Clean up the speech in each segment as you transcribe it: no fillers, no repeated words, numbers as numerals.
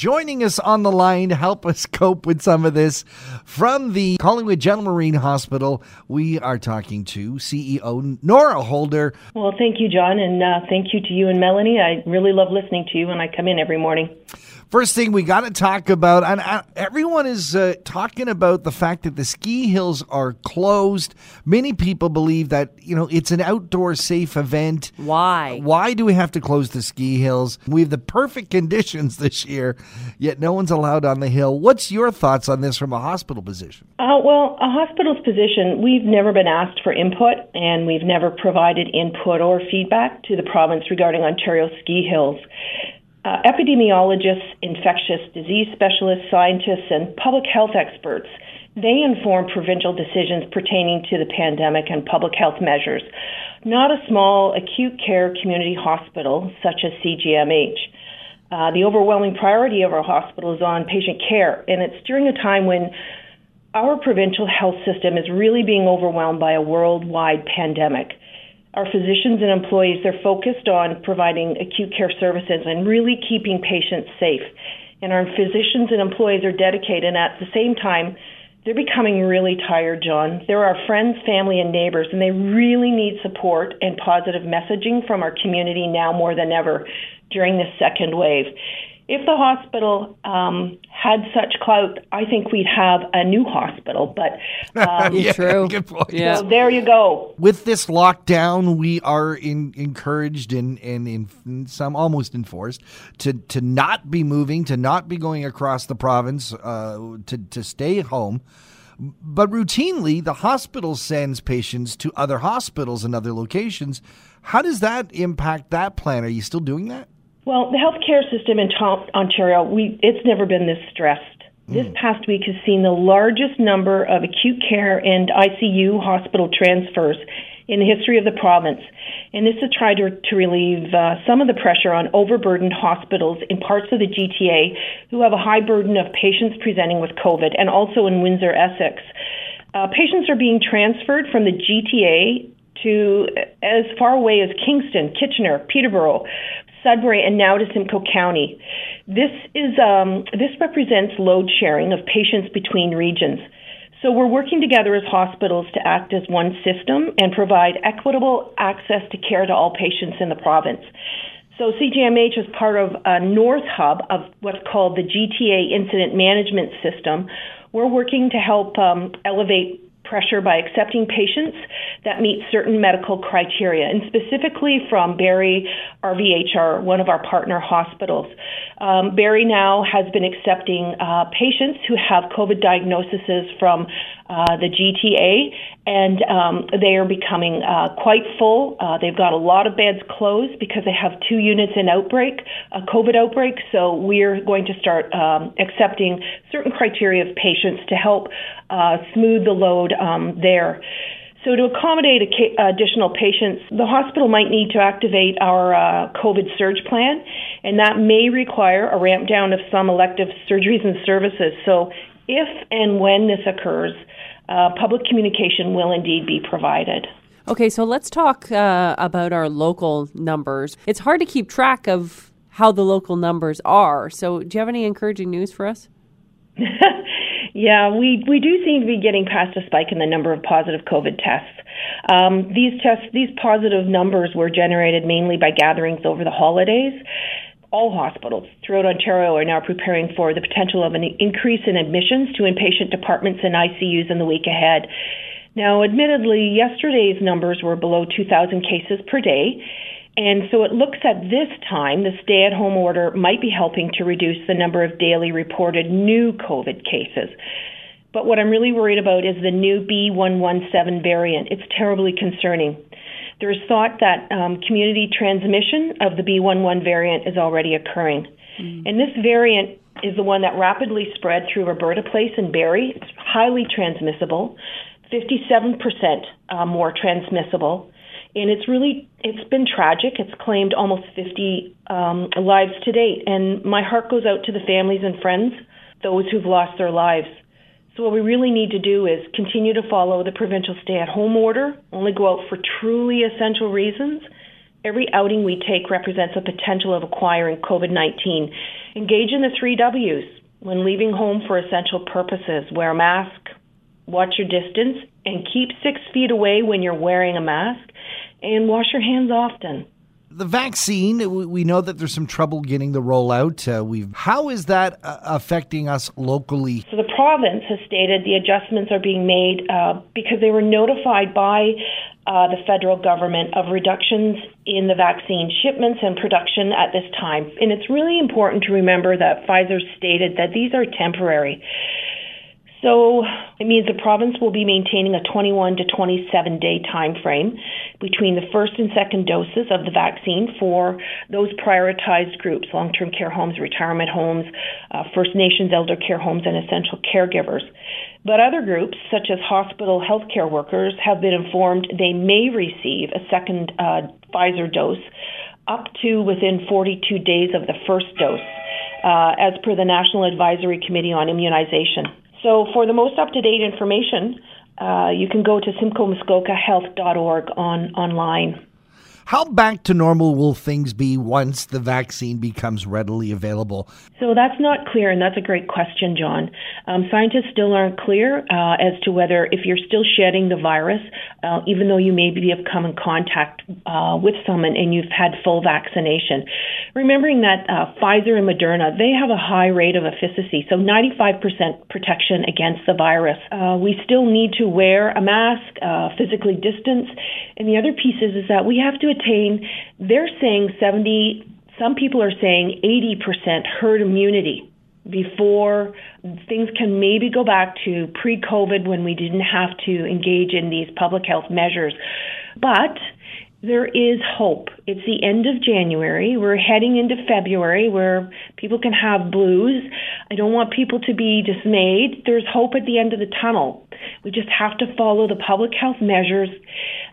Joining us on the line to help us cope with some of this from the Collingwood General Marine Hospital, we are talking to CEO Nora Holder. Well, thank you, John, and thank you to you and Melanie. I really love listening to you when I come in every morning. First thing we got to talk about, and everyone is talking about the fact that the ski hills are closed. Many people believe that, you know, it's an outdoor safe event. Why? Why do we have to close the ski hills? We have the perfect conditions this year, yet no one's allowed on the hill. What's your thoughts on this from a hospital position? Well, a hospital's position, we've never been asked for input, and we've never provided input or feedback to the province regarding Ontario ski hills. Epidemiologists, infectious disease specialists, scientists, and public health experts, they inform provincial decisions pertaining to the pandemic and public health measures, not a small acute care community hospital such as CGMH. The overwhelming priority of our hospital is on patient care, and it's during a time when our provincial health system is really being overwhelmed by a worldwide pandemic. Our physicians and employees, they're focused on providing acute care services and really keeping patients safe. And our physicians and employees are dedicated, and at the same time, they're becoming really tired, John. They're our friends, family, and neighbors, and they really need support and positive messaging from our community now more than ever during this second wave. If the hospital had such clout, I think we'd have a new hospital. But yeah, true. Good point. Yeah. So there you go. With this lockdown, we are encouraged and in some almost enforced to not be moving, to not be going across the province, to stay home. But routinely, the hospital sends patients to other hospitals and other locations. How does that impact that plan? Are you still doing that? Well, the healthcare system in Ontario, it's never been this stressed. This past week has seen the largest number of acute care and ICU hospital transfers in the history of the province. And this is tried to relieve some of the pressure on overburdened hospitals in parts of the GTA who have a high burden of patients presenting with COVID, and also in Windsor, Essex. Patients are being transferred from the GTA to as far away as Kingston, Kitchener, Peterborough, Sudbury, and now to Simcoe County. This represents load sharing of patients between regions. So we're working together as hospitals to act as one system and provide equitable access to care to all patients in the province. So CGMH is part of a North Hub of what's called the GTA Incident Management System. We're working to help elevate pressure by accepting patients that meet certain medical criteria, and specifically from Barrie RVHR, one of our partner hospitals. Barrie now has been accepting patients who have COVID diagnoses from the GTA, and they are becoming quite full. They've got a lot of beds closed because they have 2 units in outbreak, a COVID outbreak, so we're going to start accepting certain criteria of patients to help smooth the load there. So to accommodate additional patients, the hospital might need to activate our COVID surge plan, and that may require a ramp down of some elective surgeries and services. So if and when this occurs, public communication will indeed be provided. Okay, so let's talk about our local numbers. It's hard to keep track of how the local numbers are. So do you have any encouraging news for us? Yeah, we do seem to be getting past a spike in the number of positive COVID tests. These positive numbers were generated mainly by gatherings over the holidays. All hospitals throughout Ontario are now preparing for the potential of an increase in admissions to inpatient departments and ICUs in the week ahead. Now, admittedly, yesterday's numbers were below 2,000 cases per day. And so it looks at this time the stay-at-home order might be helping to reduce the number of daily reported new COVID cases. But what I'm really worried about is the new B.1.1.7 variant. It's terribly concerning. There is thought that community transmission of the B.1.1 variant is already occurring. And this variant is the one that rapidly spread through Roberta Place and Barrie. It's highly transmissible, 57% more transmissible. And it's been tragic. It's claimed almost 50 lives to date. And my heart goes out to the families and friends, those who've lost their lives. So what we really need to do is continue to follow the provincial stay-at-home order, only go out for truly essential reasons, Every outing we take represents a potential of acquiring COVID-19. Engage in the 3 W's when leaving home for essential purposes. Wear a mask, watch your distance, and keep 6 feet away when you're wearing a mask, and wash your hands often. The vaccine, we know that there's some trouble getting the rollout. How is that affecting us locally? So the province has stated the adjustments are being made because they were notified by the federal government of reductions in the vaccine shipments and production at this time. And it's really important to remember that Pfizer stated that these are temporary. So it means the province will be maintaining a 21 to 27-day time frame between the first and second doses of the vaccine for those prioritized groups, long-term care homes, retirement homes, First Nations elder care homes, and essential caregivers. But other groups, such as hospital healthcare workers, have been informed they may receive a second Pfizer dose up to within 42 days of the first dose, as per the National Advisory Committee on Immunization. So for the most up-to-date information, you can go to simcoemuskokahealth.org online. How back to normal will things be once the vaccine becomes readily available? So that's not clear, and that's a great question, John. Scientists still aren't clear as to whether if you're still shedding the virus, even though you maybe have come in contact with someone and you've had full vaccination. Remembering that Pfizer and Moderna, they have a high rate of efficacy, so 95% protection against the virus. We still need to wear a mask, physically distance, and the other piece is that we have to attain, they're saying 70, some people are saying 80% herd immunity before things can maybe go back to pre-COVID when we didn't have to engage in these public health measures. But there is hope. It's the end of January. We're heading into February where people can have blues. I don't want people to be dismayed. There's hope at the end of the tunnel. We just have to follow the public health measures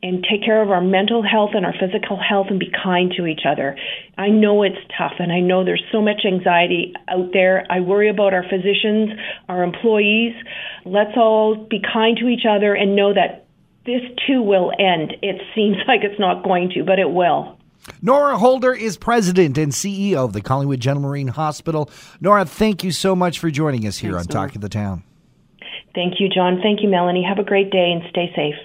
and take care of our mental health and our physical health and be kind to each other. I know it's tough, and I know there's so much anxiety out there. I worry about our physicians, our employees. Let's all be kind to each other and know that this too will end. It seems like it's not going to, but it will. Nora Holder is president and CEO of the Collingwood General Marine Hospital. Nora, thank you so much for joining us here on Talk of the Town. Thank you, John. Thank you, Melanie. Have a great day and stay safe.